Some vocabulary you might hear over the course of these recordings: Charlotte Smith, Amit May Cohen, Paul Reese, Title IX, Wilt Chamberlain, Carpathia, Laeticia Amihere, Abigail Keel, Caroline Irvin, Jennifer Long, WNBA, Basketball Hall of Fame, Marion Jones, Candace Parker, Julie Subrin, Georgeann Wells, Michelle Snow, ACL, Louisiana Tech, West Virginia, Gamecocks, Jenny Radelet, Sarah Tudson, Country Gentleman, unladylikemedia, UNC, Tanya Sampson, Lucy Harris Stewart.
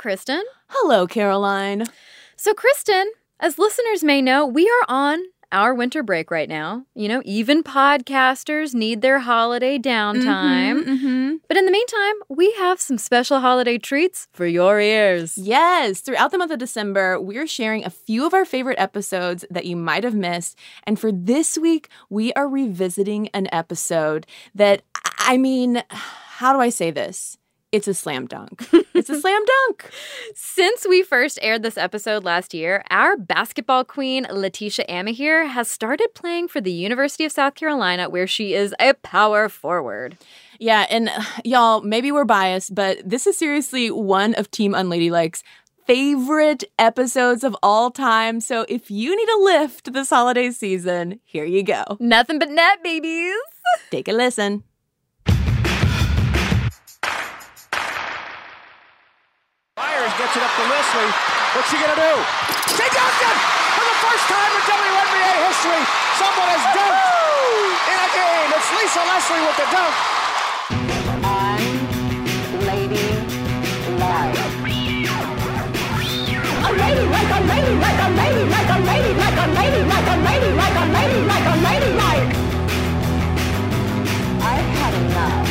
Kristen. Hello, Caroline. So, Kristen, as listeners may know, we are on our winter break right now. You know, even podcasters need their holiday downtime. But in the meantime, we have some special holiday treats for your ears. Yes. Throughout the month of December, we're sharing a few of our favorite episodes that you might have missed. And for this week, we are revisiting an episode that, I mean, how do I say this? It's a slam dunk. It's a slam dunk. Since we first aired this episode last year, our basketball queen, Laeticia Amihere, has started playing for the University of South Carolina, where she is a power forward. Yeah, and y'all, maybe we're biased, but this is seriously one of Team Unladylike's favorite episodes of all time. So if you need a lift this holiday season, here you go. Nothing but net, babies. Take a listen. Gets it up to Leslie. What's she going to do? She dunked it! For the first time in WNBA history, someone has dunked in a game. It's Lisa Leslie with the dunk. Unladylike. I've had enough.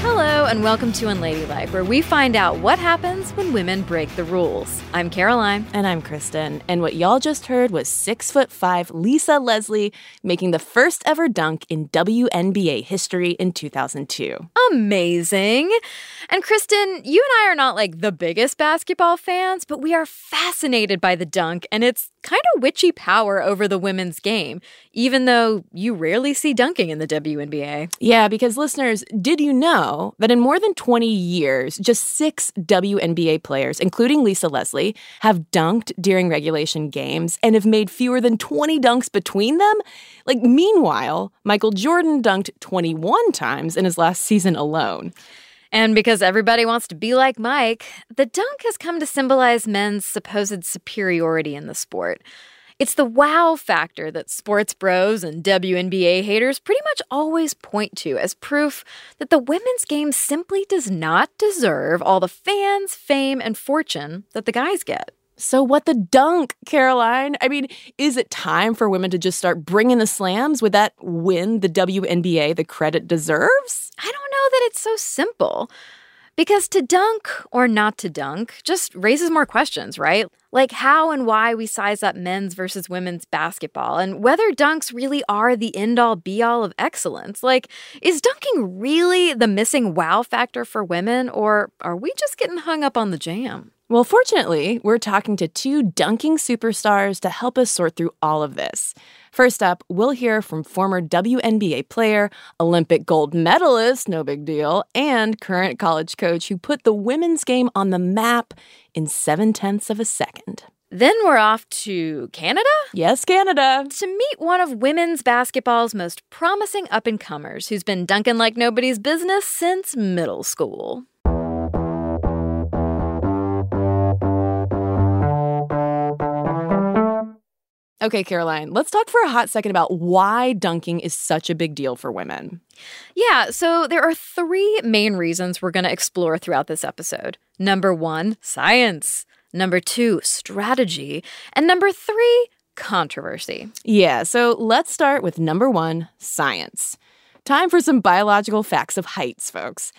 Hello and welcome to Unladylike, where we find out what happens when women break the rules. I'm Caroline. And I'm Kristen. And what y'all just heard was 6'5" Lisa Leslie making the first ever dunk in WNBA history in 2002. Amazing. And Kristen, you and I are not like the biggest basketball fans, but we are fascinated by the dunk and its kind of witchy power over the women's game, even though you rarely see dunking in the WNBA. Yeah, because listeners, did you know that in more than 20 years, just 6 WNBA players, including Lisa Leslie, have dunked during regulation games and have made fewer than 20 dunks between them? Like, meanwhile, Michael Jordan dunked 21 times in his last season alone. And because everybody wants to be like Mike, the dunk has come to symbolize men's supposed superiority in the sport. It's the wow factor that sports bros and WNBA haters pretty much always point to as proof that the women's game simply does not deserve all the fans, fame, and fortune that the guys get. So what the dunk, Caroline? I mean, is it time for women to just start bringing the slams? Would that win the WNBA the credit deserves? I don't know that it's so simple. Because to dunk or not to dunk just raises more questions, right? Like how and why we size up men's versus women's basketball and whether dunks really are the end-all be-all of excellence. Like, is dunking really the missing wow factor for women, or are we just getting hung up on the jam? Well, fortunately, we're talking to two dunking superstars to help us sort through all of this. First up, we'll hear from former WNBA player, Olympic gold medalist, no big deal, and current college coach who put the women's game on the map in 0.7 seconds. Then we're off to Canada? Yes, Canada. To meet one of women's basketball's most promising up-and-comers who's been dunking like nobody's business since middle school. Okay, Caroline, let's talk for a hot second about why dunking is such a big deal for women. Yeah, so there are 3 main reasons we're going to explore throughout this episode. Number 1, science. Number 2, strategy. And number 3, controversy. Yeah, so let's start with number 1, science. Time for some biological facts of heights, folks.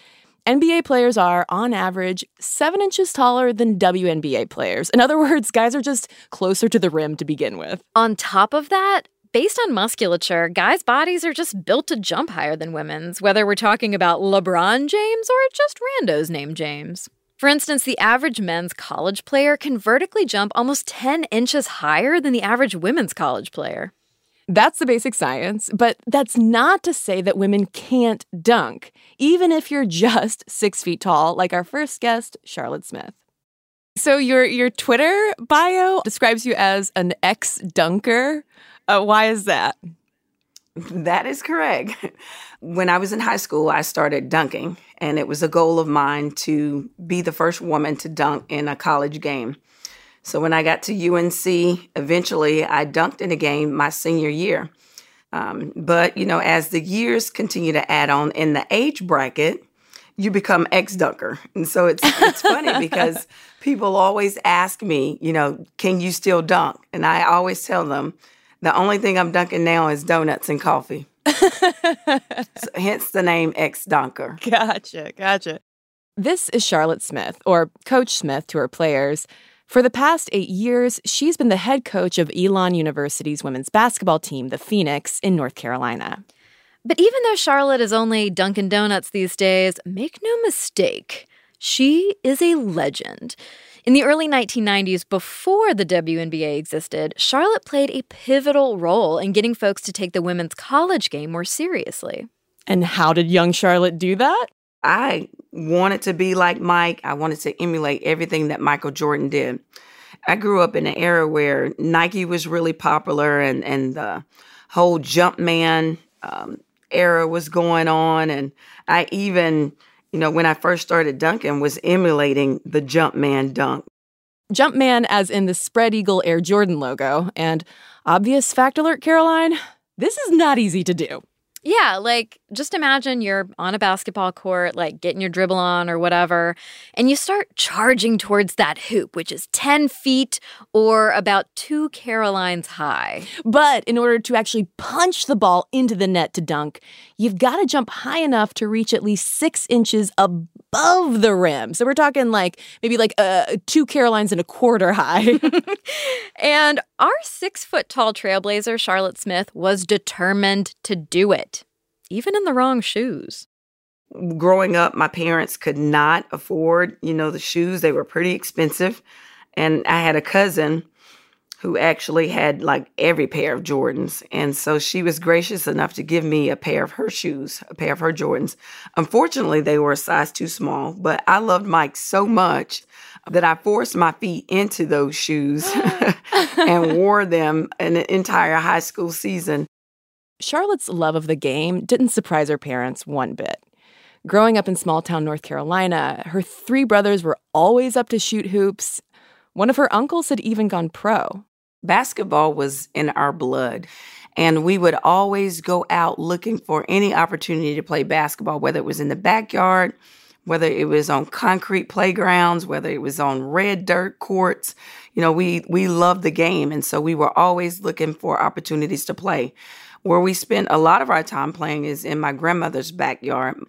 NBA players are, on average, 7 inches taller than WNBA players. In other words, guys are just closer to the rim to begin with. On top of that, based on musculature, guys' bodies are just built to jump higher than women's, whether we're talking about LeBron James or just randos named James. For instance, the average men's college player can vertically jump almost 10 inches higher than the average women's college player. That's the basic science, but that's not to say that women can't dunk, even if you're just 6 feet tall, like our first guest, Charlotte Smith. So your Twitter bio describes you as an ex-dunker. Why is that? That is correct. When I was in high school, I started dunking, and it was a goal of mine to be the first woman to dunk in a college game. So when I got to UNC, eventually I dunked in a game my senior year. But, you know, as the years continue to add on in the age bracket, you become ex-dunker. And so it's funny because people always ask me, you know, can you still dunk? And I always tell them, the only thing I'm dunking now is donuts and coffee. So, hence the name ex-dunker. Gotcha, gotcha. This is Charlotte Smith, or Coach Smith to her players. For the past 8 years, she's been the head coach of Elon University's women's basketball team, the Phoenix, in North Carolina. But even though Charlotte is only Dunkin' Donuts these days, make no mistake, she is a legend. In the early 1990s, before the WNBA existed, Charlotte played a pivotal role in getting folks to take the women's college game more seriously. And how did young Charlotte do that? I wanted to be like Mike. I wanted to emulate everything that Michael Jordan did. I grew up in an era where Nike was really popular and the whole Jumpman era was going on. And I even, you know, when I first started dunking, was emulating the Jumpman dunk. Jumpman as in the Spread Eagle Air Jordan logo. And obvious fact alert, Caroline, this is not easy to do. Yeah, like, just imagine you're on a basketball court, like, getting your dribble on or whatever, and you start charging towards that hoop, which is 10 feet or about 2 Carolines high. But in order to actually punch the ball into the net to dunk, you've got to jump high enough to reach at least 6 inches above the rim. So we're talking, like, maybe, like, 2 Carolines and a quarter high. And our 6-foot-tall trailblazer, Charlotte Smith, was determined to do it. Even in the wrong shoes. Growing up, my parents could not afford, you know, the shoes. They were pretty expensive. And I had a cousin who actually had, like, every pair of Jordans. And so she was gracious enough to give me a pair of her shoes, a pair of her Jordans. Unfortunately, they were a size too small. But I loved Mike so much that I forced my feet into those shoes and wore them an entire high school season. Charlotte's love of the game didn't surprise her parents one bit. Growing up in small-town North Carolina, her 3 brothers were always up to shoot hoops. One of her uncles had even gone pro. Basketball was in our blood, and we would always go out looking for any opportunity to play basketball, whether it was in the backyard, whether it was on concrete playgrounds, whether it was on red dirt courts. You know, we loved the game, and so we were always looking for opportunities to play. Where we spent a lot of our time playing is in my grandmother's backyard.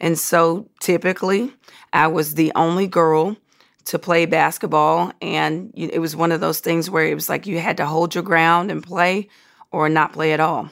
And so typically, I was the only girl to play basketball. And it was one of those things where it was like you had to hold your ground and play or not play at all.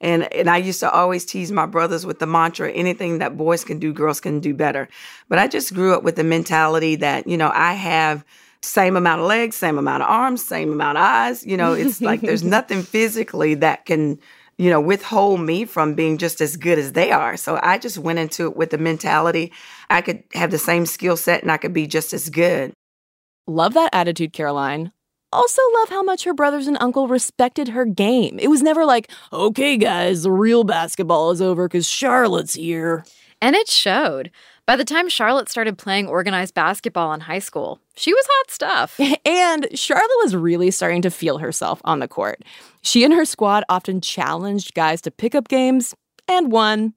And I used to always tease my brothers with the mantra, anything that boys can do, girls can do better. But I just grew up with the mentality that, you know, I have same amount of legs, same amount of arms, same amount of eyes. You know, it's like there's nothing physically that can, you know, withhold me from being just as good as they are. So I just went into it with the mentality I could have the same skill set and I could be just as good. Love that attitude, Caroline. Also love how much her brothers and uncle respected her game. It was never like, okay, guys, the real basketball is over because Charlotte's here. And it showed. By the time Charlotte started playing organized basketball in high school, she was hot stuff. And Charlotte was really starting to feel herself on the court. She and her squad often challenged guys to pickup games and won.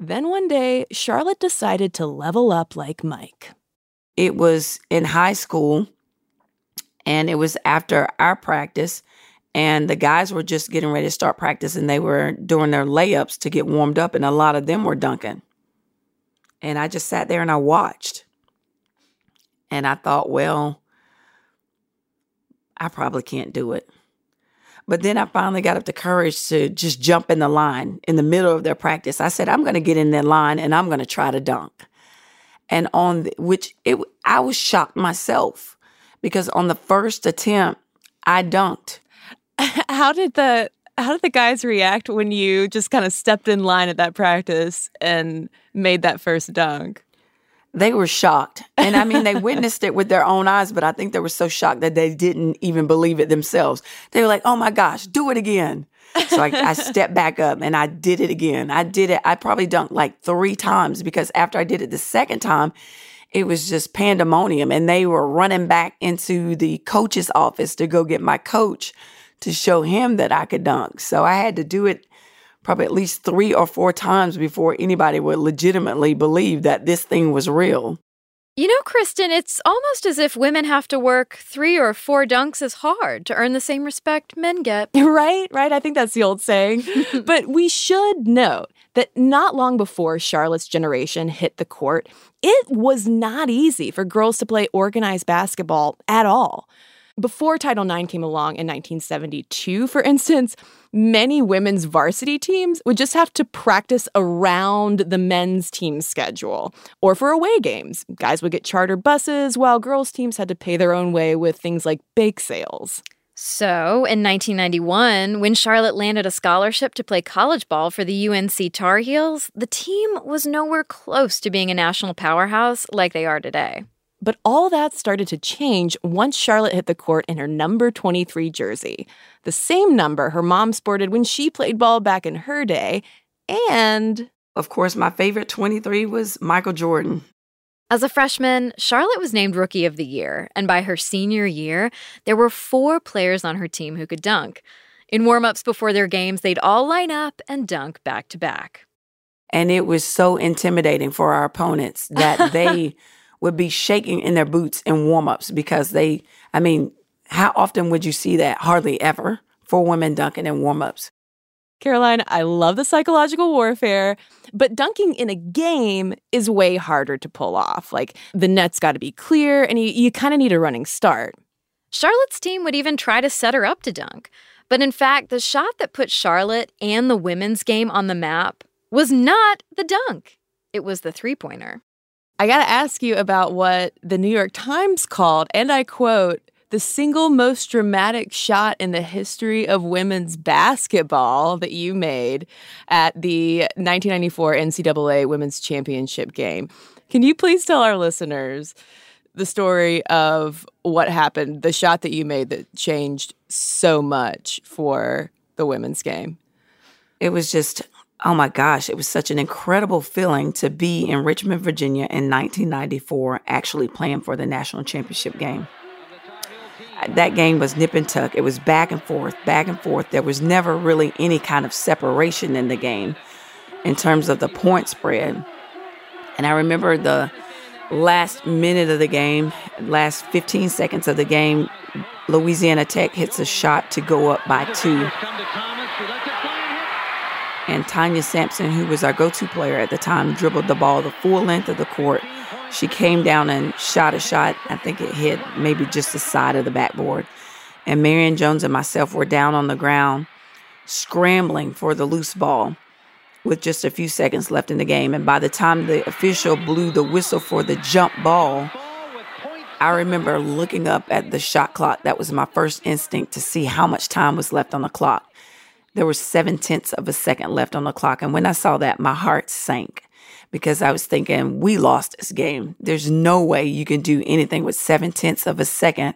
Then one day, Charlotte decided to level up like Mike. It was in high school, and it was after our practice, and the guys were just getting ready to start practice, and they were doing their layups to get warmed up, and a lot of them were dunking. And I just sat there and I watched. And I thought, well, I probably can't do it. But then I finally got up the courage to just jump in the line in the middle of their practice. I said, I'm going to get in that line and I'm going to try to dunk. And I was shocked myself because on the first attempt, I dunked. How did the guys react when you just kind of stepped in line at that practice and made that first dunk? They were shocked. And I mean, they witnessed it with their own eyes, but I think they were so shocked that they didn't even believe it themselves. They were like, oh my gosh, do it again. So I stepped back up and I did it again. I did it. I probably dunked like 3 times because after I did it the second time, it was just pandemonium. And they were running back into the coach's office to go get my coach to show him that I could dunk. So I had to do it probably at least 3 or 4 times before anybody would legitimately believe that this thing was real. You know, Kristen, it's almost as if women have to work 3 or 4 dunks as hard to earn the same respect men get. Right. I think that's the old saying. But we should note that not long before Charlotte's generation hit the court, it was not easy for girls to play organized basketball at all. Before Title IX came along in 1972, for instance, many women's varsity teams would just have to practice around the men's team schedule. Or for away games, guys would get charter buses, while girls' teams had to pay their own way with things like bake sales. So, in 1991, when Charlotte landed a scholarship to play college ball for the UNC Tar Heels, the team was nowhere close to being a national powerhouse like they are today. But all that started to change once Charlotte hit the court in her number 23 jersey, the same number her mom sported when she played ball back in her day. And, of course, my favorite 23 was Michael Jordan. As a freshman, Charlotte was named Rookie of the Year, and by her senior year, there were 4 players on her team who could dunk. In warm-ups before their games, they'd all line up and dunk back-to-back. And it was so intimidating for our opponents that they would be shaking in their boots in warm-ups because how often would you see that? Hardly ever for women dunking in warm-ups. Caroline, I love the psychological warfare, but dunking in a game is way harder to pull off. Like, the net's got to be clear, and you kind of need a running start. Charlotte's team would even try to set her up to dunk. But in fact, the shot that put Charlotte and the women's game on the map was not the dunk. It was the three-pointer. I gotta ask you about what the New York Times called, and I quote, the single most dramatic shot in the history of women's basketball that you made at the 1994 NCAA Women's Championship game. Can you please tell our listeners the story of what happened, the shot that you made that changed so much for the women's game? It was just, oh my gosh, it was such an incredible feeling to be in Richmond, Virginia in 1994, actually playing for the national championship game. That game was nip and tuck. It was back and forth. There was never really any kind of separation in the game in terms of the point spread. And I remember the last minute of the game, last 15 seconds of the game, Louisiana Tech hits a shot to go up by 2. And Tanya Sampson, who was our go-to player at the time, dribbled the ball the full length of the court. She came down and shot a shot. I think it hit maybe just the side of the backboard. And Marion Jones and myself were down on the ground scrambling for the loose ball with just a few seconds left in the game. And by the time the official blew the whistle for the jump ball, I remember looking up at the shot clock. That was my first instinct to see how much time was left on the clock. There were 7/10 of a second left on the clock. And when I saw that, my heart sank because I was thinking, we lost this game. There's no way you can do anything with 7/10 of a second.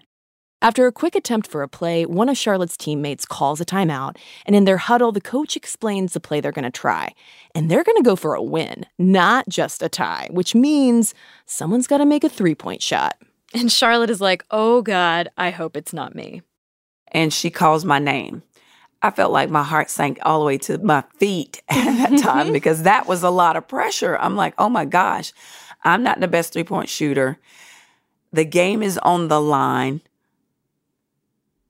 After a quick attempt for a play, one of Charlotte's teammates calls a timeout. And in their huddle, the coach explains the play they're going to try. And they're going to go for a win, not just a tie, which means someone's got to make a three-point shot. And Charlotte is like, oh, God, I hope it's not me. And she calls my name. I felt like my heart sank all the way to my feet at that time because that was a lot of pressure. I'm like, oh my gosh, I'm not the best three-point shooter. The game is on the line.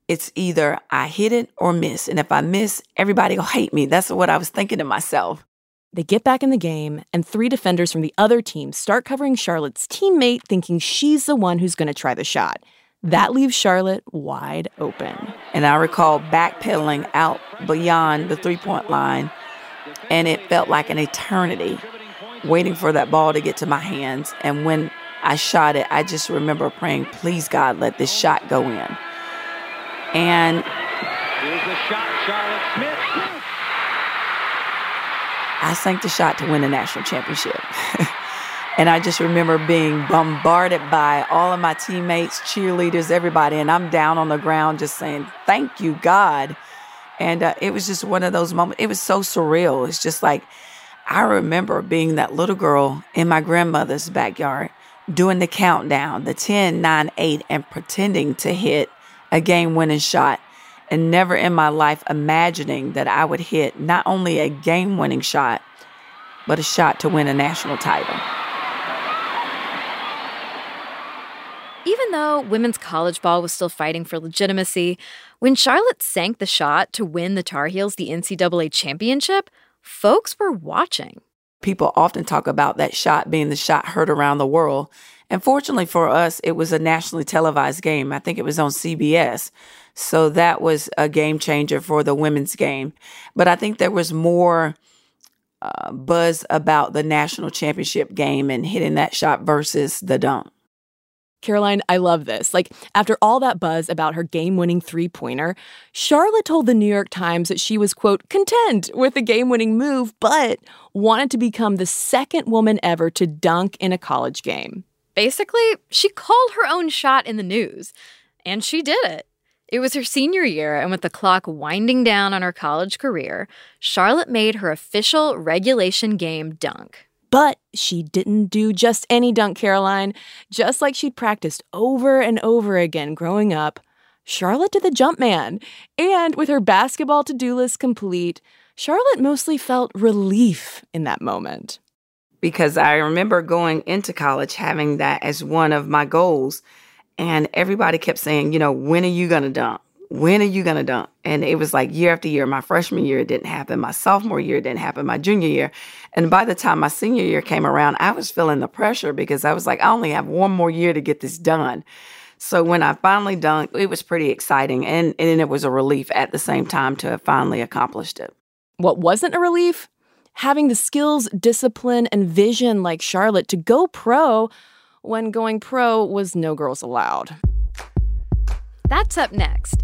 It's either I hit it or miss. And if I miss, everybody will hate me. That's what I was thinking to myself. They get back in the game, and 3 defenders from the other team start covering Charlotte's teammate, thinking she's the one who's going to try the shot. That leaves Charlotte wide open. And I recall backpedaling out beyond the three-point line, and it felt like an eternity waiting for that ball to get to my hands. And when I shot it, I just remember praying, please, God, let this shot go in. And here's the shot, Charlotte Smith. I sank the shot to win the national championship. And I just remember being bombarded by all of my teammates, cheerleaders, everybody. And I'm down on the ground just saying, thank you, God. And it was just one of those moments. It was so surreal. It's just like, I remember being that little girl in my grandmother's backyard doing the countdown, the 10, 9, 8, and pretending to hit a game-winning shot. and never in my life imagining that I would hit not only a game-winning shot, but a shot to win a national title. Even though women's college ball was still fighting for legitimacy, when Charlotte sank the shot to win the Tar Heels the NCAA championship, folks were watching. People often talk about that shot being the shot heard around the world. And fortunately for us, it was a nationally televised game. I think it was on CBS. So that was a game changer for the women's game. But I think there was more buzz about the national championship game and hitting that shot versus the dunk. Caroline, I love this. Like, after all that buzz about her game-winning three-pointer, Charlotte told the New York Times that she was, quote, content with the game-winning move, but wanted to become the second woman ever to dunk in a college game. Basically, she called her own shot in the news, and she did it. It was her senior year, and with the clock winding down on her college career, Charlotte made her official regulation game dunk. But she didn't do just any dunk, Caroline. Just like she'd practiced over and over again growing up, Charlotte did the jump man. And with her basketball to-do list complete, Charlotte mostly felt relief in that moment. Because I remember going into college having that as one of my goals. And everybody kept saying, you know, when are you going to dunk? When are you going to dunk? And it was like year after year. My freshman year, it didn't happen. My sophomore year, it didn't happen. My junior year. And by the time my senior year came around, I was feeling the pressure because I was like, I only have one more year to get this done. So when I finally dunked, it was pretty exciting. And it was a relief at the same time to have finally accomplished it. What wasn't a relief? Having the skills, discipline, and vision like Charlotte to go pro when going pro was no girls allowed. That's up next.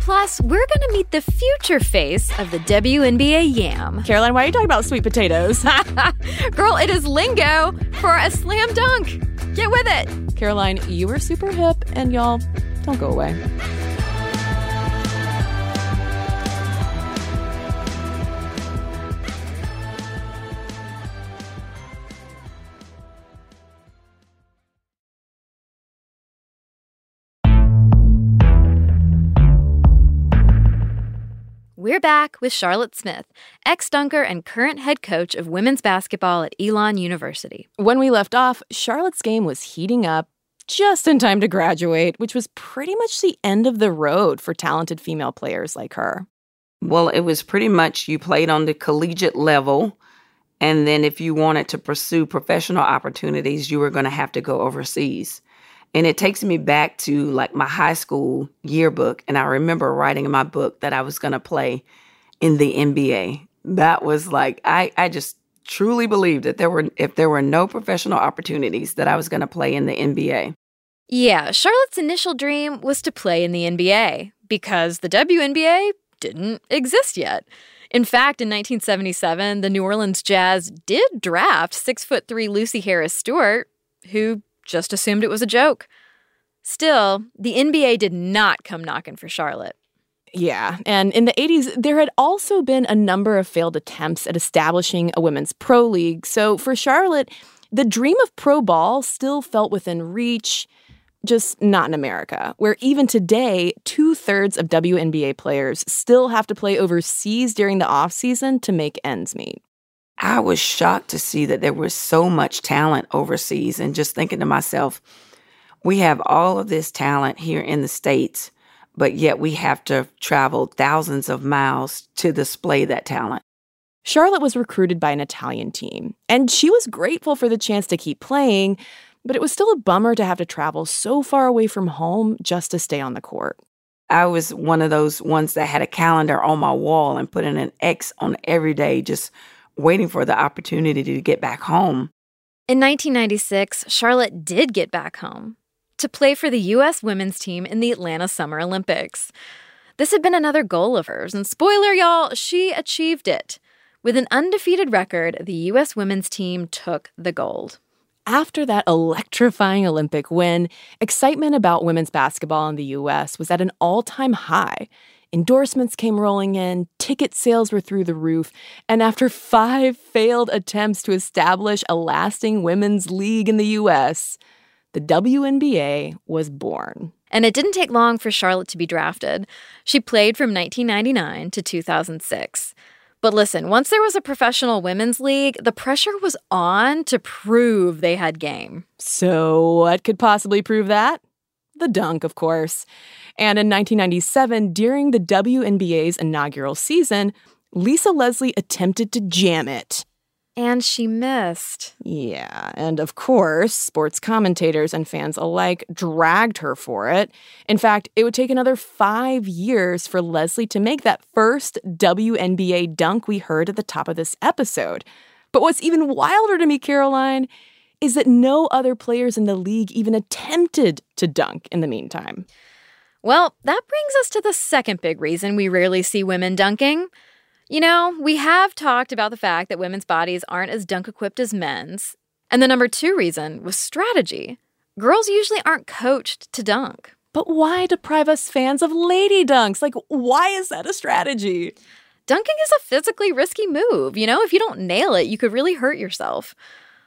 Plus, we're going to meet the future face of the WNBA Yam. Caroline, why are you talking about sweet potatoes? Girl, it is lingo for a slam dunk. Get with it. Caroline, you are super hip, and y'all, don't go away. We're back with Charlotte Smith, ex-dunker and current head coach of women's basketball at Elon University. When we left off, Charlotte's game was heating up just in time to graduate, which was pretty much the end of the road for talented female players like her. Well, it was pretty much you played on the collegiate level, and then if you wanted to pursue professional opportunities, you were going to have to go overseas. And it takes me back to, like, my high school yearbook. And I remember writing in my book that I was going to play in the NBA. That was like, I just truly believed that if there were no professional opportunities, that I was going to play in the NBA. Yeah, Charlotte's initial dream was to play in the NBA because the WNBA didn't exist yet. In fact, in 1977, the New Orleans Jazz did draft 6'3" Lucy Harris Stewart, who just assumed it was a joke. Still, the NBA did not come knocking for Charlotte. Yeah, and in the 80s, there had also been a number of failed attempts at establishing a women's pro league. So for Charlotte, the dream of pro ball still felt within reach, just not in America, where even today, 2/3 of WNBA players still have to play overseas during the offseason to make ends meet. I was shocked to see that there was so much talent overseas and just thinking to myself, we have all of this talent here in the States, but yet we have to travel thousands of miles to display that talent. Charlotte was recruited by an Italian team, and she was grateful for the chance to keep playing, but it was still a bummer to have to travel so far away from home just to stay on the court. I was one of those ones that had a calendar on my wall and put in an X on every day, just waiting for the opportunity to get back home. In 1996, Charlotte did get back home to play for the U.S. women's team in the Atlanta Summer Olympics. This had been another goal of hers, and spoiler, y'all, she achieved it. With an undefeated record, the U.S. women's team took the gold. After that electrifying Olympic win, excitement about women's basketball in the U.S. was at an all-time high. Endorsements came rolling in, ticket sales were through the roof, and after 5 failed attempts to establish a lasting women's league in the U.S., the WNBA was born. And it didn't take long for Charlotte to be drafted. She played from 1999 to 2006. But listen, once there was a professional women's league, the pressure was on to prove they had game. So what could possibly prove that? The dunk, of course. And in 1997, during the WNBA's inaugural season, Lisa Leslie attempted to jam it. And she missed. Yeah, and of course, sports commentators and fans alike dragged her for it. In fact, it would take another 5 years for Leslie to make that first WNBA dunk we heard at the top of this episode. But what's even wilder to me, Caroline, is that no other players in the league even attempted to dunk in the meantime. Well, that brings us to the second big reason we rarely see women dunking. You know, we have talked about the fact that women's bodies aren't as dunk-equipped as men's. And the number two reason was strategy. Girls usually aren't coached to dunk. But why deprive us fans of lady dunks? Like, why is that a strategy? Dunking is a physically risky move. You know, if you don't nail it, you could really hurt yourself.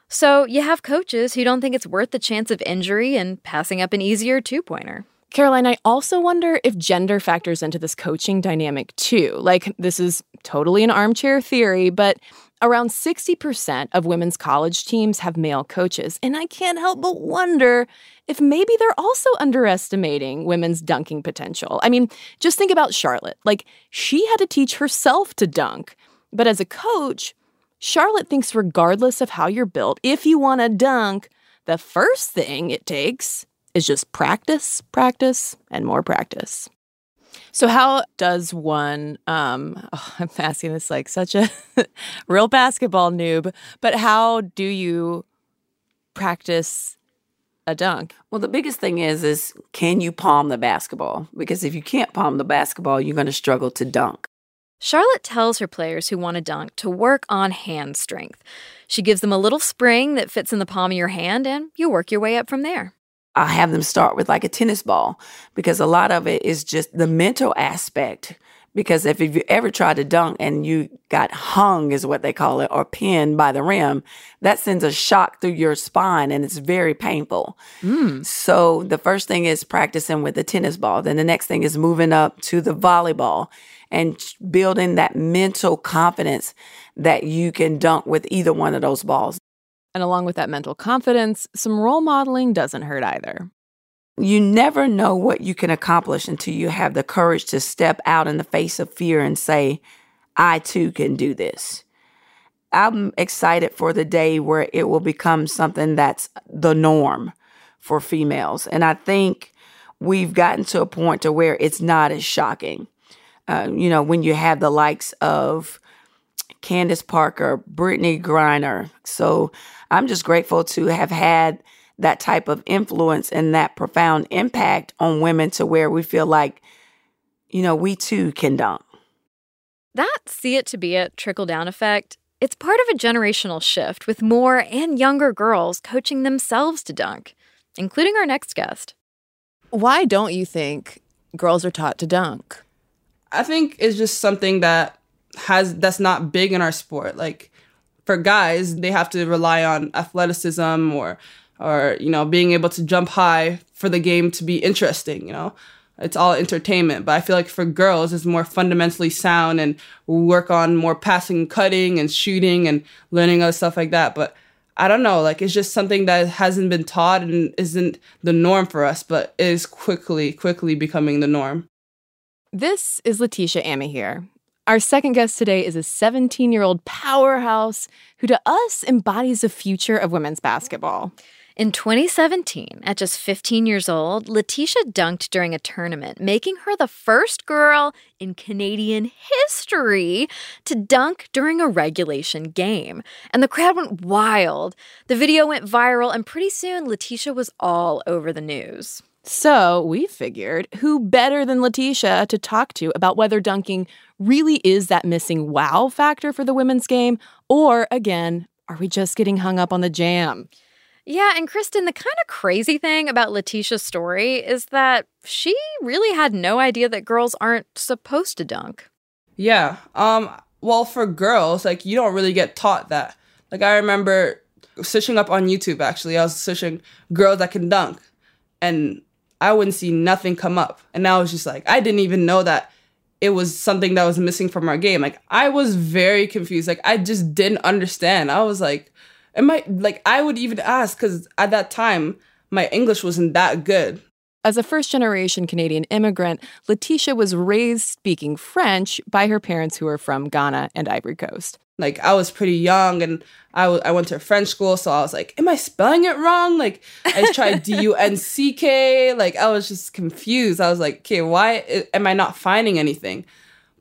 So you have coaches who don't think it's worth the chance of injury and passing up an easier two-pointer. Caroline, I also wonder if gender factors into this coaching dynamic, too. Like, this is totally an armchair theory, but around 60% of women's college teams have male coaches. And I can't help but wonder if maybe they're also underestimating women's dunking potential. I mean, just think about Charlotte. Like, she had to teach herself to dunk. But as a coach, Charlotte thinks regardless of how you're built, if you want to dunk, the first thing it takes is just practice, practice, and more practice. So how does one, I'm asking this like such a real basketball noob, but how do you practice a dunk? Well, the biggest thing is can you palm the basketball? Because if you can't palm the basketball, you're going to struggle to dunk. Charlotte tells her players who want to dunk to work on hand strength. She gives them a little spring that fits in the palm of your hand, and you work your way up from there. I'll have them start with like a tennis ball because a lot of it is just the mental aspect. Because if you ever tried to dunk and you got hung is what they call it, or pinned by the rim, that sends a shock through your spine and it's very painful. So the first thing is practicing with the tennis ball. Then the next thing is moving up to the volleyball and building that mental confidence that you can dunk with either one of those balls. And along with that mental confidence, some role modeling doesn't hurt either. You never know what you can accomplish until you have the courage to step out in the face of fear and say, I too can do this. I'm excited for the day where it will become something that's the norm for females. And I think we've gotten to a point to where it's not as shocking. You know, when you have the likes of Candace Parker, Brittany Griner. So I'm just grateful to have had that type of influence and that profound impact on women to where we feel like, you know, we too can dunk. That see it to be it trickle-down effect, it's part of a generational shift with more and younger girls coaching themselves to dunk, including our next guest. Why don't you think girls are taught to dunk? I think it's just something that that's not big in our sport. Like for guys, they have to rely on athleticism or you know, being able to jump high for the game to be interesting, you know. It's all entertainment. But I feel like for girls, it's more fundamentally sound and work on more passing, cutting and shooting and learning other stuff like that. But I don't know, like it's just something that hasn't been taught and isn't the norm for us, but is quickly becoming the norm. This is Laeticia Amihere. Our second guest today is a 17-year-old powerhouse who, to us, embodies the future of women's basketball. In 2017, at just 15 years old, Laeticia dunked during a tournament, making her the first girl in Canadian history to dunk during a regulation game. And the crowd went wild. The video went viral, and pretty soon, Laeticia was all over the news. So we figured, who better than Laeticia to talk to about whether dunking really is that missing wow factor for the women's game, or, again, are we just getting hung up on the jam? Yeah, and Kristen, the kind of crazy thing about Laeticia's story is that she really had no idea that girls aren't supposed to dunk. Yeah, well, for girls, like, you don't really get taught that. Like, I remember searching up on YouTube, actually. I was searching girls that can dunk, and I wouldn't see nothing come up. And I was just like, I didn't even know that it was something that was missing from our game. Like, I was very confused. Like, I just didn't understand. I was like, I would even ask, because at that time, my English wasn't that good. As a first-generation Canadian immigrant, Laeticia was raised speaking French by her parents who are from Ghana and Ivory Coast. Like, I was pretty young, and I went to a French school, so I was like, am I spelling it wrong? Like, I tried D-U-N-C-K. Like, I was just confused. I was like, okay, why am I not finding anything?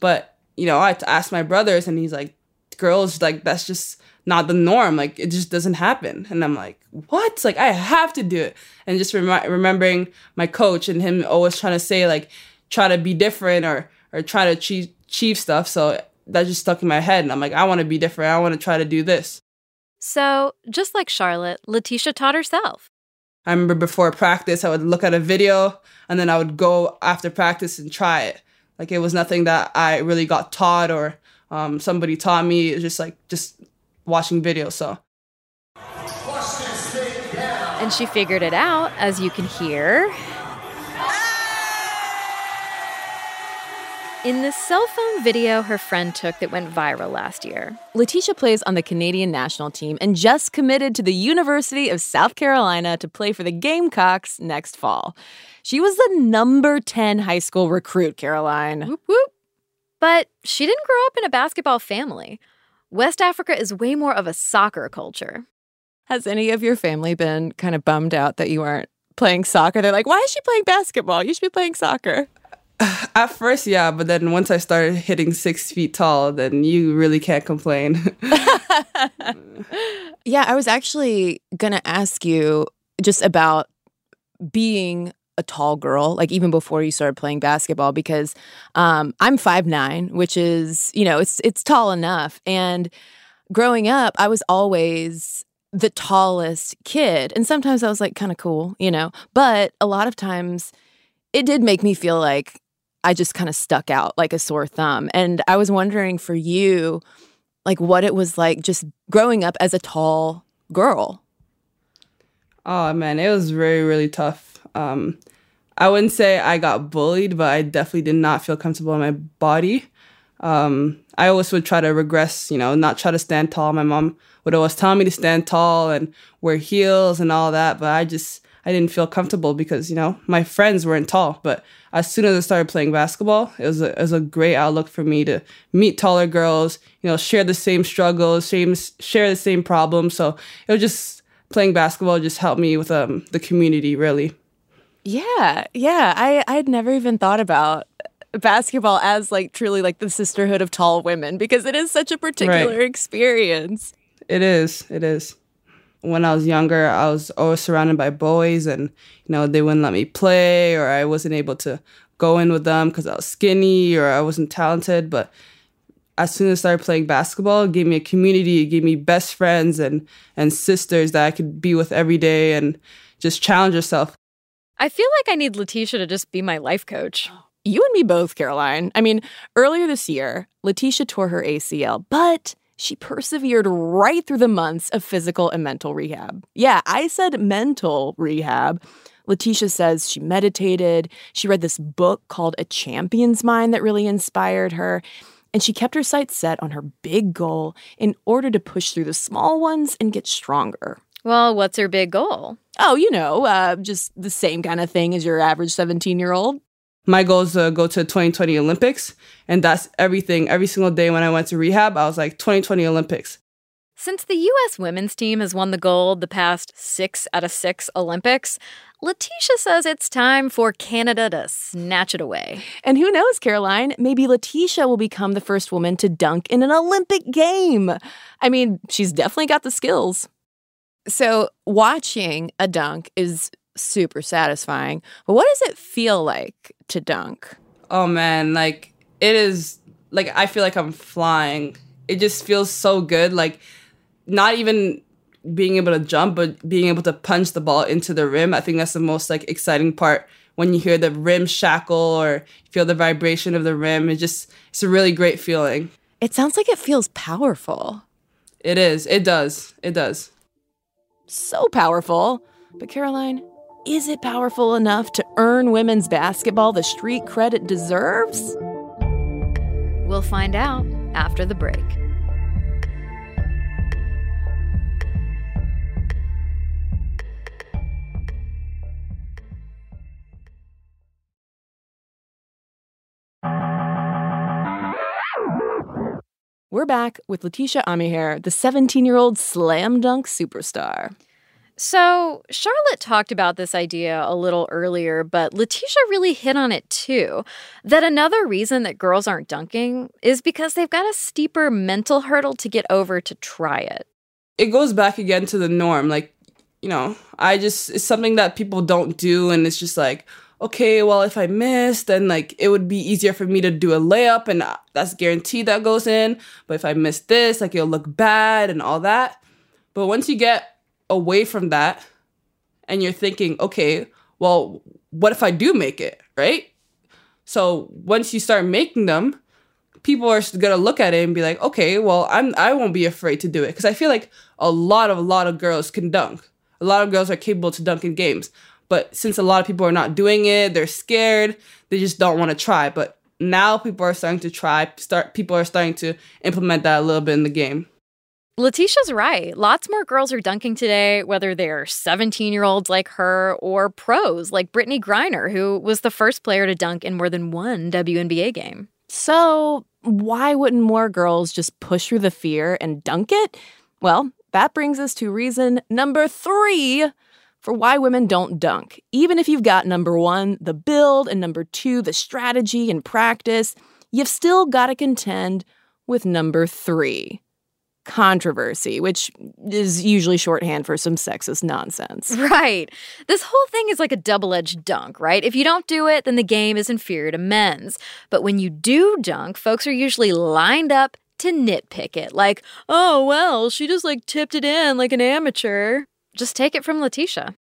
But, you know, I had to ask my brothers, and he's like, girls, like, that's just not the norm. Like, it just doesn't happen. And I'm like, what? Like, I have to do it. And just remembering my coach and him always trying to say, like, try to be different or try to achieve stuff. So that just stuck in my head. And I'm like, I want to be different. I want to try to do this. So just like Charlotte, Laeticia taught herself. I remember before practice, I would look at a video, and then I would go after practice and try it. Like, it was nothing that I really got taught or somebody taught me. It was just like, just watching videos, so. And she figured it out, as you can hear. In the cell phone video her friend took that went viral last year. Laeticia plays on the Canadian national team and just committed to the University of South Carolina to play for the Gamecocks next fall. She was the number 10 high school recruit, Caroline. Whoop, whoop. But she didn't grow up in a basketball family. West Africa is way more of a soccer culture. Has any of your family been kind of bummed out that you aren't playing soccer? They're like, why is she playing basketball? You should be playing soccer. At first, yeah, but then once I started hitting 6 feet tall, then you really can't complain. Yeah, I was actually going to ask you just about being a tall girl, like even before you started playing basketball, because I'm 5'9", which is, you know, it's tall enough. And growing up, I was always the tallest kid. And sometimes I was like kind of cool, you know, but a lot of times it did make me feel like I just kind of stuck out like a sore thumb. And I was wondering for you, like what it was like just growing up as a tall girl. Oh, man, it was really, really tough. I wouldn't say I got bullied, but I definitely did not feel comfortable in my body. I always would try to regress, you know, not try to stand tall. My mom would always tell me to stand tall and wear heels and all that, but I didn't feel comfortable because, you know, my friends weren't tall. But as soon as I started playing basketball, it was a great outlook for me to meet taller girls, you know, share the same struggles, share the same problems. So it was just playing basketball just helped me with the community, really. Yeah. I had never even thought about basketball as like truly like the sisterhood of tall women because it is such a particular experience. It is. When I was younger, I was always surrounded by boys and, you know, they wouldn't let me play or I wasn't able to go in with them because I was skinny or I wasn't talented. But as soon as I started playing basketball, it gave me a community. It gave me best friends and sisters that I could be with every day and just challenge yourself. I feel like I need Laeticia to just be my life coach. You and me both, Caroline. I mean, earlier this year, Laeticia tore her ACL, but she persevered right through the months of physical and mental rehab. Yeah, I said mental rehab. Laeticia says she meditated. She read this book called A Champion's Mind that really inspired her. And she kept her sights set on her big goal in order to push through the small ones and get stronger. Well, what's her big goal? Oh, you know, just the same kind of thing as your average 17-year-old. My goal is to go to the 2020 Olympics, and that's everything. Every single day when I went to rehab, I was like, 2020 Olympics. Since the U.S. women's team has won the gold the past 6 out of 6 Olympics, Laeticia says it's time for Canada to snatch it away. And who knows, Caroline, maybe Laeticia will become the first woman to dunk in an Olympic game. I mean, she's definitely got the skills. So watching a dunk is super satisfying. But what does it feel like to dunk? Oh, man, like it is like I feel like I'm flying. It just feels so good. Like not even being able to jump, but being able to punch the ball into the rim. I think that's the most like exciting part when you hear the rim shackle or feel the vibration of the rim. It's a really great feeling. It sounds like it feels powerful. It is. It does. so powerful. But Caroline, is it powerful enough to earn women's basketball the street credit it deserves? We'll find out after the break. We're back with Laeticia Amihere, the 17-year-old slam dunk superstar. So Charlotte talked about this idea a little earlier, but Laeticia really hit on it too, that another reason that girls aren't dunking is because they've got a steeper mental hurdle to get over to try it. It goes back again to the norm. Like, you know, it's something that people don't do, and it's just like, okay, well, if I miss, then, like, it would be easier for me to do a layup, and that's guaranteed that goes in. But if I miss this, like, it'll look bad and all that. But once you get away from that and you're thinking, okay, well, what if I do make it, right? So once you start making them, people are going to look at it and be like, okay, well, I won't be afraid to do it. Because I feel like a lot of girls can dunk. A lot of girls are capable to dunk in games. But since a lot of people are not doing it, they're scared, they just don't want to try. But now people are starting to try. People are starting to implement that a little bit in the game. Laeticia's right. Lots more girls are dunking today, whether they're 17-year-olds like her or pros like Brittany Griner, who was the first player to dunk in more than one WNBA game. So why wouldn't more girls just push through the fear and dunk it? Well, that brings us to reason number 3 for why women don't dunk, even if you've got, number 1, the build, and number 2, the strategy and practice, you've still got to contend with number 3, controversy, which is usually shorthand for some sexist nonsense. Right. This whole thing is like a double-edged dunk, right? If you don't do it, then the game is inferior to men's. But when you do dunk, folks are usually lined up to nitpick it, like, oh, well, she just, like, tipped it in like an amateur. Just take it from Laeticia.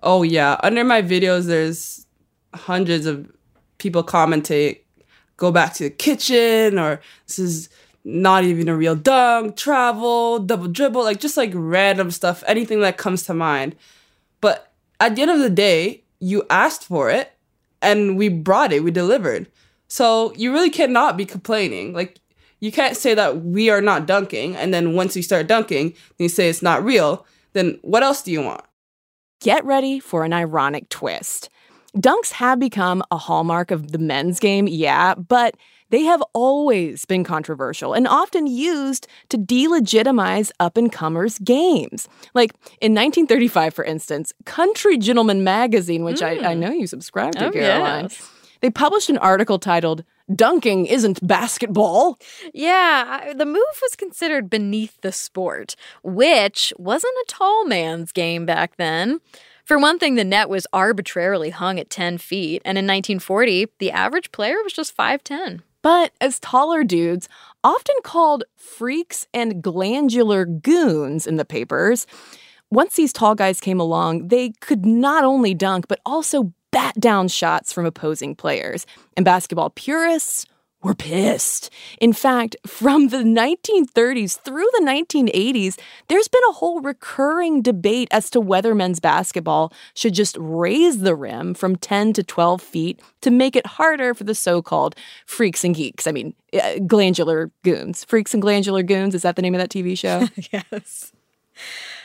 Oh, yeah. Under my videos, there's hundreds of people commentate, go back to the kitchen, or this is not even a real dunk, travel, double dribble, like just like random stuff, anything that comes to mind. But at the end of the day, you asked for it and we brought it, we delivered. So you really cannot be complaining. Like, you can't say that we are not dunking, and then once you start dunking, then you say it's not real. Then what else do you want? Get ready for an ironic twist. Dunks have become a hallmark of the men's game, yeah, but they have always been controversial and often used to delegitimize up-and-comers' games. Like in 1935, for instance, Country Gentleman magazine, which I know you subscribe to, Caroline, yes. They published an article titled, "Dunking Isn't Basketball." Yeah, the move was considered beneath the sport, which wasn't a tall man's game back then. For one thing, the net was arbitrarily hung at 10 feet, and in 1940, the average player was just 5'10". But as taller dudes, often called freaks and glandular goons in the papers, once these tall guys came along, they could not only dunk, but also bat down shots from opposing players, and basketball purists were pissed. In fact, from the 1930s through the 1980s, there's been a whole recurring debate as to whether men's basketball should just raise the rim from 10 to 12 feet to make it harder for the so-called freaks and geeks. I mean, glandular goons. Freaks and Glandular Goons, is that the name of that TV show? Yes.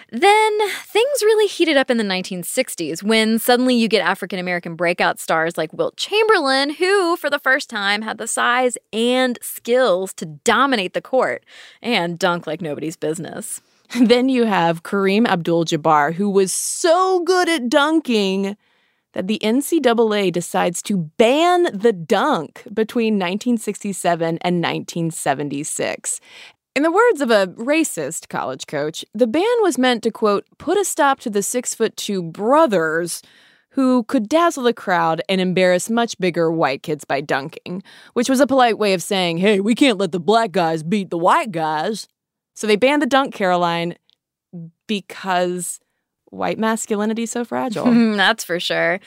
Then things really heated up in the 1960s when suddenly you get African-American breakout stars like Wilt Chamberlain, who for the first time had the size and skills to dominate the court and dunk like nobody's business. Then you have Kareem Abdul-Jabbar, who was so good at dunking that the NCAA decides to ban the dunk between 1967 and 1976. In the words of a racist college coach, the ban was meant to, quote, put a stop to the 6'2" brothers who could dazzle the crowd and embarrass much bigger white kids by dunking, which was a polite way of saying, hey, we can't let the black guys beat the white guys. So they banned the dunk, Caroline, because white masculinity so fragile. That's for sure.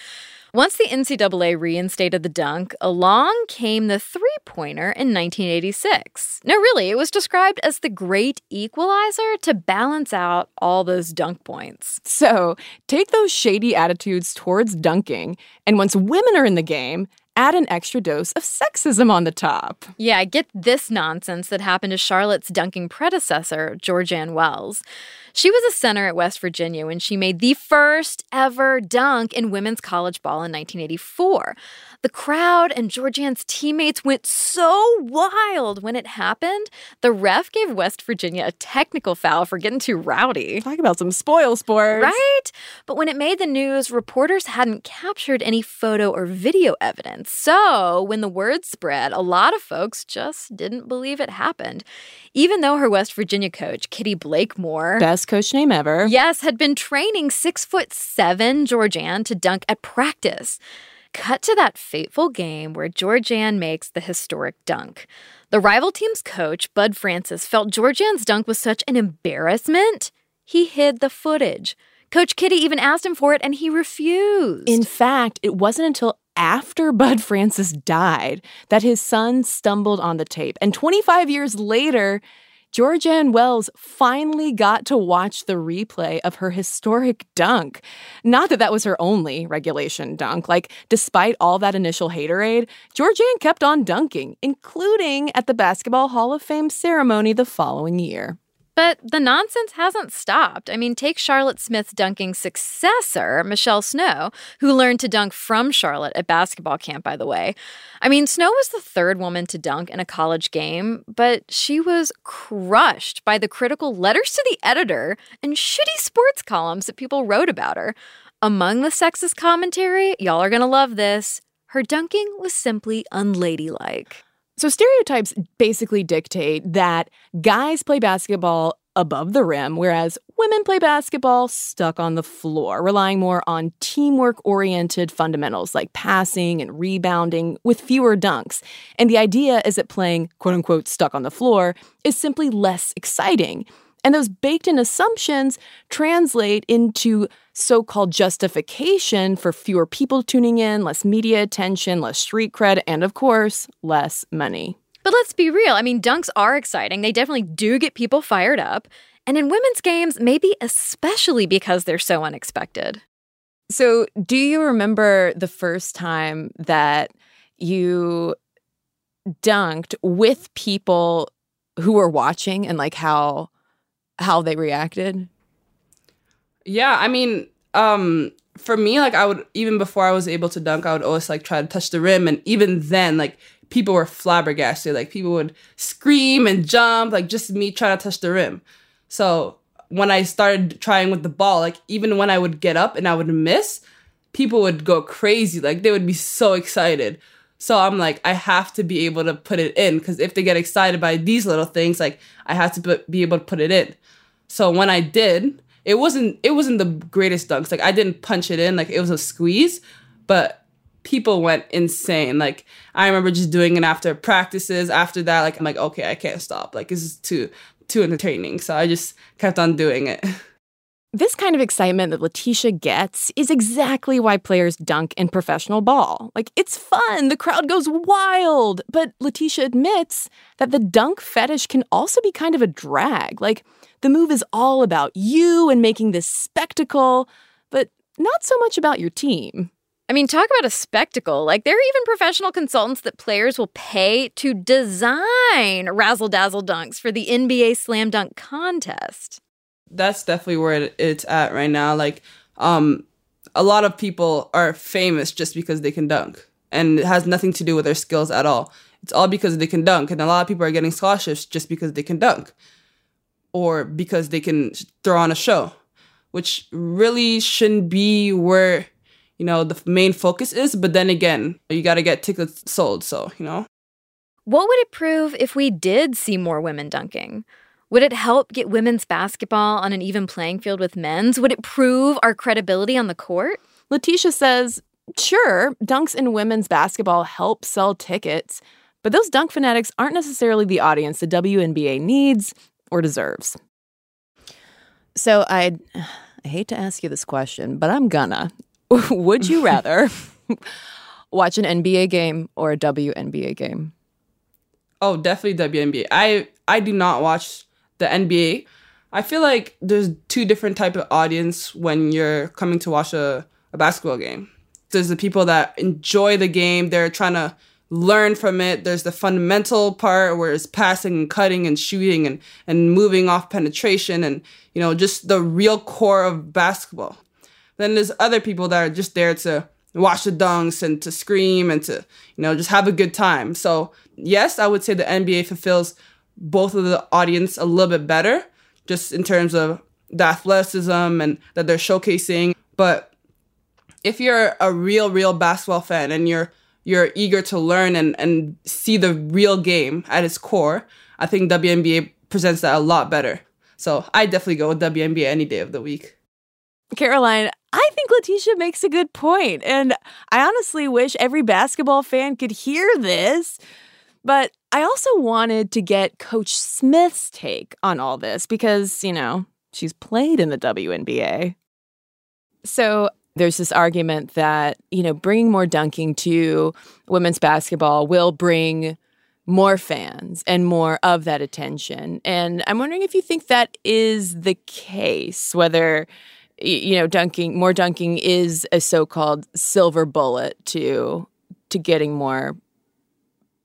Once the NCAA reinstated the dunk, along came the three-pointer in 1986. No, really, it was described as the great equalizer to balance out all those dunk points. So take those shady attitudes towards dunking, and once women are in the game, add an extra dose of sexism on the top. Yeah, get this nonsense that happened to Charlotte's dunking predecessor, Georgeann Wells. She was a center at West Virginia when she made the first ever dunk in women's college ball in 1984. The crowd and Georgiann's teammates went so wild when it happened, the ref gave West Virginia a technical foul for getting too rowdy. Talk about some spoil sports. Right? But when it made the news, reporters hadn't captured any photo or video evidence. So when the word spread, a lot of folks just didn't believe it happened. Even though her West Virginia coach, Kitty Blakemore, best coach name ever, yes, had been training 6'7" Georgiann to dunk at practice. Cut to that fateful game where Georgiann makes the historic dunk. The rival team's coach, Bud Francis, felt Georgiann's dunk was such an embarrassment, he hid the footage. Coach Kitty even asked him for it, and he refused. In fact, it wasn't until after Bud Francis died that his son stumbled on the tape. And 25 years later, Georgeann Wells finally got to watch the replay of her historic dunk. Not that that was her only regulation dunk. Like, despite all that initial haterade, Georgeann kept on dunking, including at the Basketball Hall of Fame ceremony the following year. But the nonsense hasn't stopped. I mean, take Charlotte Smith's dunking successor, Michelle Snow, who learned to dunk from Charlotte at basketball camp, by the way. I mean, Snow was the third woman to dunk in a college game, but she was crushed by the critical letters to the editor and shitty sports columns that people wrote about her. Among the sexist commentary, y'all are going to love this, her dunking was simply unladylike. So stereotypes basically dictate that guys play basketball above the rim, whereas women play basketball stuck on the floor, relying more on teamwork-oriented fundamentals like passing and rebounding with fewer dunks. And the idea is that playing, quote-unquote, stuck on the floor is simply less exciting. And those baked-in assumptions translate into so-called justification for fewer people tuning in, less media attention, less street cred, and, of course, less money. But let's be real. I mean, dunks are exciting. They definitely do get people fired up. And in women's games, maybe especially because they're so unexpected. So do you remember the first time that you dunked with people who were watching and, like, how they reacted? Yeah, I mean, for me, like, I would, even before I was able to dunk, I would always, like, try to touch the rim. And even then, like, people were flabbergasted. Like, people would scream and jump, like, just me trying to touch the rim. So when I started trying with the ball, like, even when I would get up and I would miss, people would go crazy. Like, they would be so excited. So I'm like, I have to be able to put it in, because if they get excited by these little things, like, I have to be able to put it in. So when I did, it wasn't the greatest dunks. Like, I didn't punch it in. Like, it was a squeeze, but people went insane. Like, I remember just doing it after practices. After that, like, I'm like, okay, I can't stop. Like, this is too entertaining. So I just kept on doing it. This kind of excitement that Laeticia gets is exactly why players dunk in professional ball. Like, it's fun. The crowd goes wild. But Laeticia admits that the dunk fetish can also be kind of a drag. Like, the move is all about you and making this spectacle, but not so much about your team. I mean, talk about a spectacle. Like, there are even professional consultants that players will pay to design razzle-dazzle dunks for the NBA slam dunk contest. That's definitely where it's at right now. Like, a lot of people are famous just because they can dunk. And it has nothing to do with their skills at all. It's all because they can dunk. And a lot of people are getting scholarships just because they can dunk. Or because they can throw on a show. Which really shouldn't be where, you know, the main focus is. But then again, you got to get tickets sold, so, you know. What would it prove if we did see more women dunking? Would it help get women's basketball on an even playing field with men's? Would it prove our credibility on the court? Laeticia says, sure, dunks in women's basketball help sell tickets, but those dunk fanatics aren't necessarily the audience the WNBA needs or deserves. So I I hate to ask you this question, but I'm gonna. Would you rather watch an NBA game or a WNBA game? Oh, definitely WNBA. I do not watch the NBA. I feel like there's two different type of audience when you're coming to watch a basketball game. There's the people that enjoy the game. They're trying to learn from it. There's the fundamental part where it's passing and cutting and shooting and moving off penetration and, you know, just the real core of basketball. Then there's other people that are just there to watch the dunks and to scream and to, you know, just have a good time. So, yes, I would say the NBA fulfills both of the audience a little bit better, just in terms of the athleticism and that they're showcasing. But if you're a real basketball fan and you're eager to learn and see the real game at its core, I think WNBA presents that a lot better. So I definitely go with WNBA any day of the week. Caroline, I think Laeticia makes a good point, and I honestly wish every basketball fan could hear this. But I also wanted to get Coach Smith's take on all this because, you know, she's played in the WNBA. So there's this argument that, you know, bringing more dunking to women's basketball will bring more fans and more of that attention. And I'm wondering if you think that is the case, whether, you know, dunking is a so-called silver bullet to getting more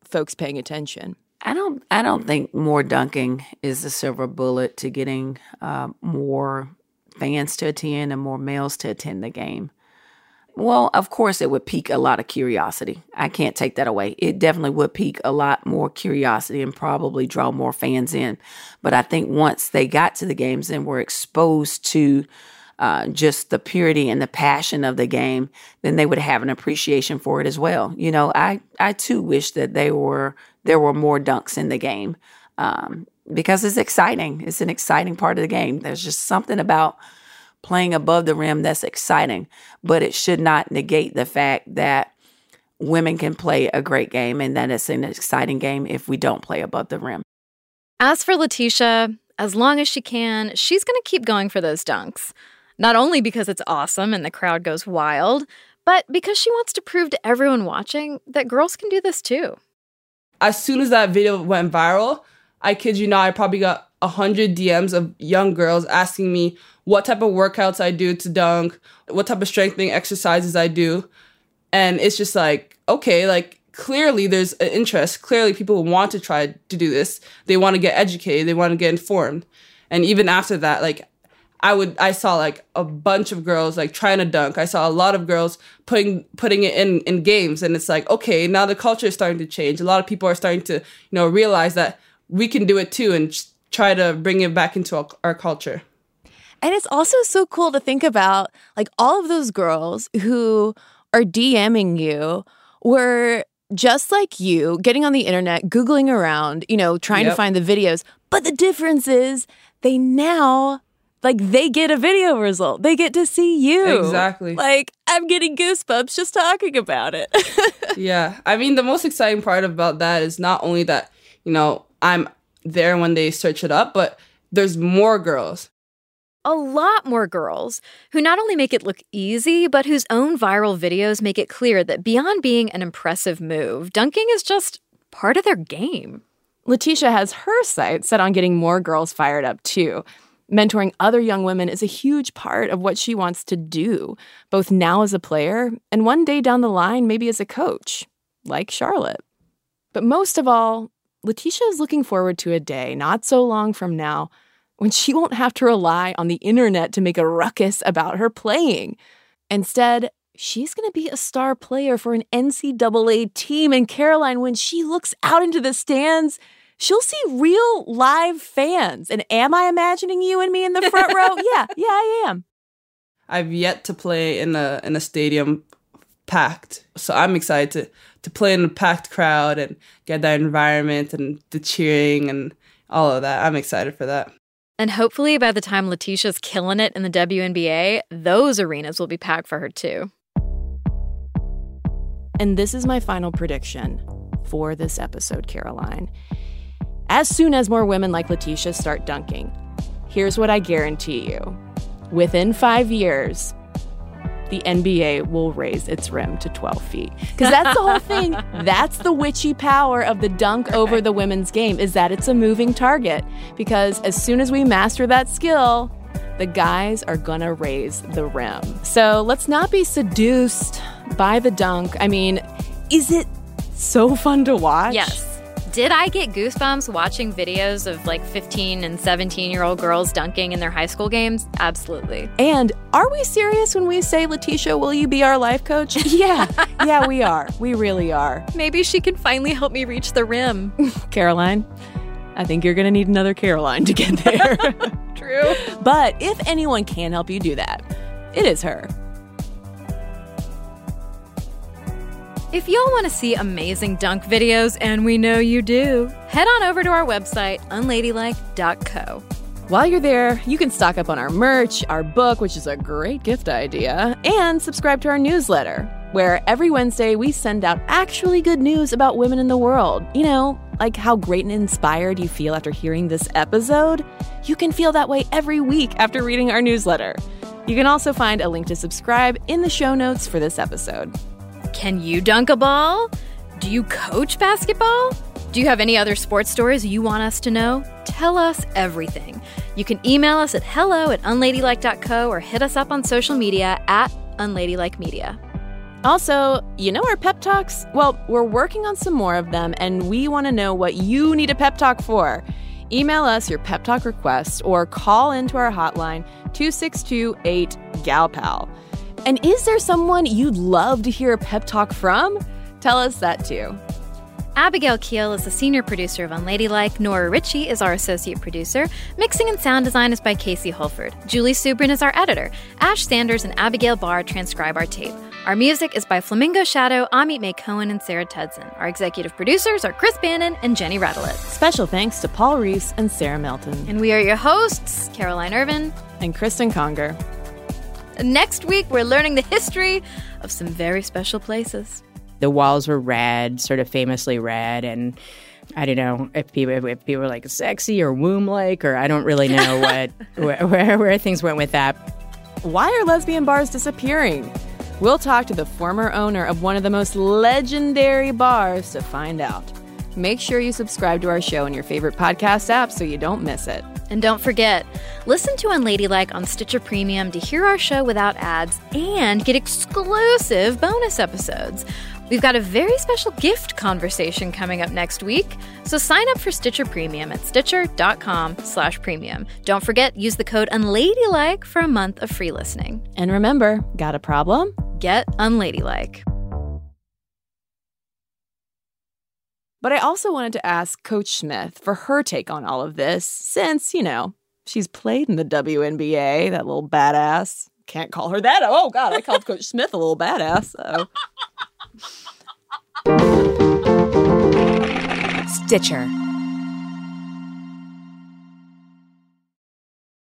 folks paying attention. I don't think more dunking is the silver bullet to getting more fans to attend and more males to attend the game. Well, of course, it would pique a lot of curiosity. I can't take that away. It definitely would pique a lot more curiosity and probably draw more fans in. But I think once they got to the games and were exposed to just the purity and the passion of the game, then they would have an appreciation for it as well. You know, I too wish that there were more dunks in the game because it's exciting. It's an exciting part of the game. There's just something about playing above the rim that's exciting, but it should not negate the fact that women can play a great game and that it's an exciting game if we don't play above the rim. As for Laeticia, as long as she can, she's going to keep going for those dunks. Not only because it's awesome and the crowd goes wild, but because she wants to prove to everyone watching that girls can do this too. As soon as that video went viral, I kid you not, I probably got 100 DMs of young girls asking me what type of workouts I do to dunk, what type of strengthening exercises I do. And it's just like, okay, like clearly there's an interest. Clearly people want to try to do this. They want to get educated. They want to get informed. And even after that, like, I saw like a bunch of girls like trying to dunk. I saw a lot of girls putting it in games, and it's like, okay, now the culture is starting to change. A lot of people are starting to, you know, realize that we can do it too and try to bring it back into our culture. And it's also so cool to think about like all of those girls who are DMing you were just like you, getting on the internet, Googling around, you know, trying to find the videos. But the difference is they now, like, they get a video result. They get to see you. Exactly. Like, I'm getting goosebumps just talking about it. Yeah. I mean, the most exciting part about that is not only that, you know, I'm there when they search it up, but there's more girls. A lot more girls who not only make it look easy, but whose own viral videos make it clear that beyond being an impressive move, dunking is just part of their game. Laeticia has her sights set on getting more girls fired up, too. Mentoring other young women is a huge part of what she wants to do, both now as a player and one day down the line, maybe as a coach, like Charlotte. But most of all, Laeticia is looking forward to a day not so long from now when she won't have to rely on the internet to make a ruckus about her playing. Instead, she's going to be a star player for an NCAA team. And Caroline, when she looks out into the stands, she'll see real live fans. And am I imagining you and me in the front row? Yeah, I am. I've yet to play in a stadium packed. So I'm excited to play in a packed crowd and get that environment and the cheering and all of that. I'm excited for that. And hopefully by the time Laeticia's killing it in the WNBA, those arenas will be packed for her too. And this is my final prediction for this episode, Caroline. As soon as more women like Laeticia start dunking, here's what I guarantee you. within 5 years, the NBA will raise its rim to 12 feet. Because that's the whole thing. That's the witchy power of the dunk over the women's game, is that it's a moving target. Because as soon as we master that skill, the guys are going to raise the rim. So let's not be seduced by the dunk. I mean, is it so fun to watch? Yes. Did I get goosebumps watching videos of like 15 and 17-year-old girls dunking in their high school games? Absolutely. And are we serious when we say, Laeticia, will you be our life coach? Yeah. Yeah, we are. We really are. Maybe she can finally help me reach the rim. Caroline, I think you're going to need another Caroline to get there. True. But if anyone can help you do that, it is her. If y'all want to see amazing dunk videos, and we know you do, head on over to our website, unladylike.co. While you're there, you can stock up on our merch, our book, which is a great gift idea, and subscribe to our newsletter, where every Wednesday we send out actually good news about women in the world. You know, like how great and inspired you feel after hearing this episode. You can feel that way every week after reading our newsletter. You can also find a link to subscribe in the show notes for this episode. Can you dunk a ball? Do you coach basketball? Do you have any other sports stories you want us to know? Tell us everything. You can email us at hello@unladylike.co or hit us up on social media at unladylikemedia. Also, you know our pep talks? Well, we're working on some more of them, and we want to know what you need a pep talk for. Email us your pep talk request or call into our hotline 2628-GALPAL. And is there someone you'd love to hear a pep talk from? Tell us that too. Abigail Keel is the senior producer of Unladylike. Nora Ritchie is our associate producer. Mixing and sound design is by Casey Hulford. Julie Subrin is our editor. Ash Sanders and Abigail Barr transcribe our tape. Our music is by Flamingo Shadow, Amit May Cohen, and Sarah Tudson. Our executive producers are Chris Bannon and Jenny Radelet. Special thanks to Paul Reese and Sarah Melton. And we are your hosts, Caroline Irvin and Kristen Conger. Next week, we're learning the history of some very special places. The walls were red, sort of famously red, and I don't know if people were like sexy or womb-like, or I don't really know what where things went with that. Why are lesbian bars disappearing? We'll talk to the former owner of one of the most legendary bars to find out. Make sure you subscribe to our show in your favorite podcast app so you don't miss it. And don't forget, listen to Unladylike on Stitcher Premium to hear our show without ads and get exclusive bonus episodes. We've got a very special gift conversation coming up next week, so sign up for Stitcher Premium at stitcher.com/premium. Don't forget, use the code unladylike for a month of free listening. And remember, got a problem? Get unladylike. But I also wanted to ask Coach Smith for her take on all of this since, you know, she's played in the WNBA, that little badass. Can't call her that. Oh, God, I called Coach Smith a little badass. So. Stitcher.